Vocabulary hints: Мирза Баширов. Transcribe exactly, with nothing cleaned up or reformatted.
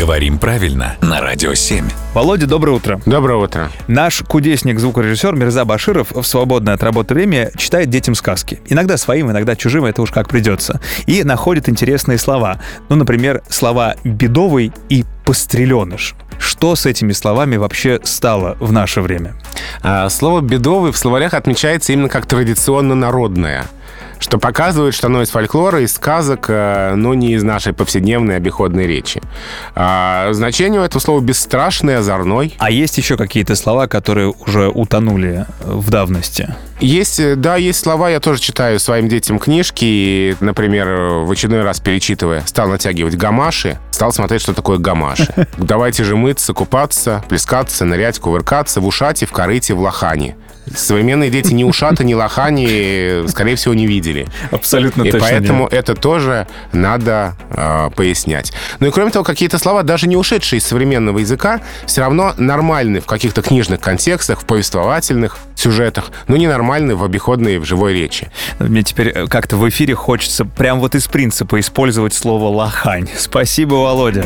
Говорим правильно на Радио семь. Володя, доброе утро. Доброе утро. Наш кудесник-звукорежиссер Мирза Баширов в свободное от работы время читает детям сказки. Иногда своим, иногда чужим, это уж как придется. И находит интересные слова. Ну, например, слова «бедовый» и «постреленыш». Что с этими словами вообще стало в наше время? А, слово «бедовый» в словарях отмечается именно как традиционно народное, что показывает, что оно из фольклора, из сказок, но не из нашей повседневной обиходной речи. А значение у этого слова бесстрашный, озорной. А есть еще какие-то слова, которые уже утонули в давности? Есть, да, есть слова. Я тоже читаю своим детям книжки. И, например, в очередной раз перечитывая, стал натягивать гамаши, стал смотреть, что такое гамаши. Давайте же мыться, купаться, плескаться, нырять, кувыркаться в ушате, в корыте, в лохане. Современные дети ни ушата, ни лохани, скорее всего, не видели. Абсолютно точно. И поэтому это тоже надо э, пояснять. Ну и кроме того, какие-то слова, даже не ушедшие из современного языка, все равно нормальны в каких-то книжных контекстах, в повествовательных сюжетах, но ненормальны в обиходной и в живой речи. Мне теперь как-то в эфире хочется прям вот из принципа использовать слово «лохань». Спасибо, Володя.